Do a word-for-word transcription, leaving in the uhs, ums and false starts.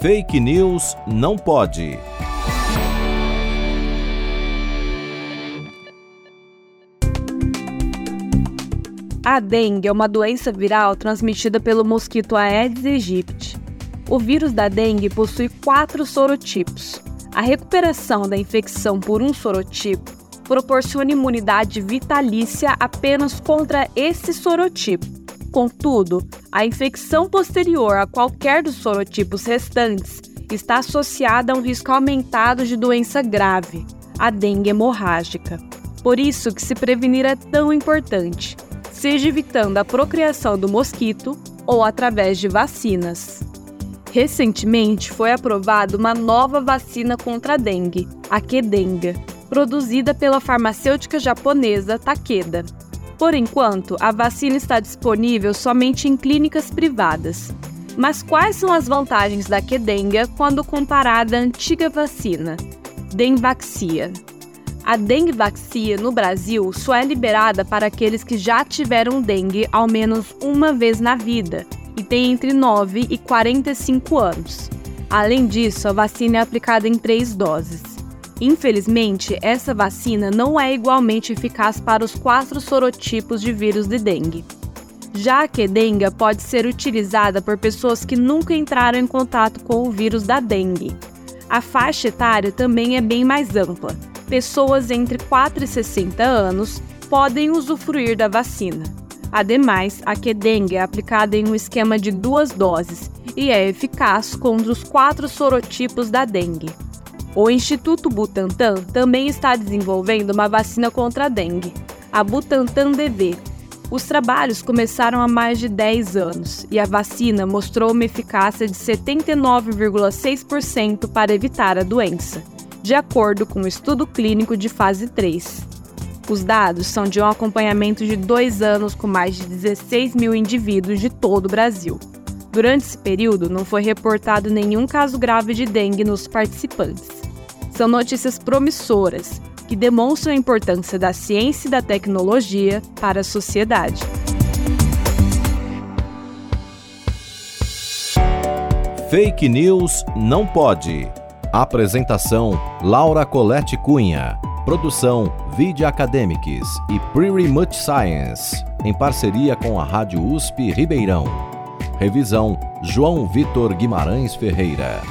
Fake News não pode. A dengue é uma doença viral transmitida pelo mosquito Aedes aegypti. O vírus da dengue possui quatro sorotipos. A recuperação da infecção por um sorotipo proporciona imunidade vitalícia apenas contra esse sorotipo. Contudo, a infecção posterior a qualquer dos sorotipos restantes está associada a um risco aumentado de doença grave, a dengue hemorrágica. Por isso que se prevenir é tão importante, seja evitando a procriação do mosquito ou através de vacinas. Recentemente foi aprovada uma nova vacina contra a dengue, a Qdenga, produzida pela farmacêutica japonesa Takeda. Por enquanto, a vacina está disponível somente em clínicas privadas. Mas quais são as vantagens da Qdenga quando comparada à antiga vacina, Dengvaxia? A Dengvaxia no Brasil só é liberada para aqueles que já tiveram dengue ao menos uma vez na vida, e tem entre nove e quarenta e cinco anos. Além disso, a vacina é aplicada em três doses. Infelizmente, essa vacina não é igualmente eficaz para os quatro sorotipos de vírus de dengue. Já a Qdenga pode ser utilizada por pessoas que nunca entraram em contato com o vírus da dengue. A faixa etária também é bem mais ampla. Pessoas entre quatro e sessenta anos podem usufruir da vacina. Ademais, a Qdenga é aplicada em um esquema de duas doses e é eficaz contra os quatro sorotipos da dengue. O Instituto Butantan também está desenvolvendo uma vacina contra a dengue, a Butantan D V. Os trabalhos começaram há mais de dez anos e a vacina mostrou uma eficácia de setenta e nove vírgula seis por cento para evitar a doença, de acordo com um estudo clínico de fase três. Os dados são de um acompanhamento de dois anos com mais de dezesseis mil indivíduos de todo o Brasil. Durante esse período, não foi reportado nenhum caso grave de dengue nos participantes. São notícias promissoras, que demonstram a importância da ciência e da tecnologia para a sociedade. Fake News não pode. Apresentação: Laura Colette Cunha. Produção, Vide Academics e Pretty Much Science, em parceria com a Rádio U S P Ribeirão. Revisão, João Vitor Guimarães Ferreira.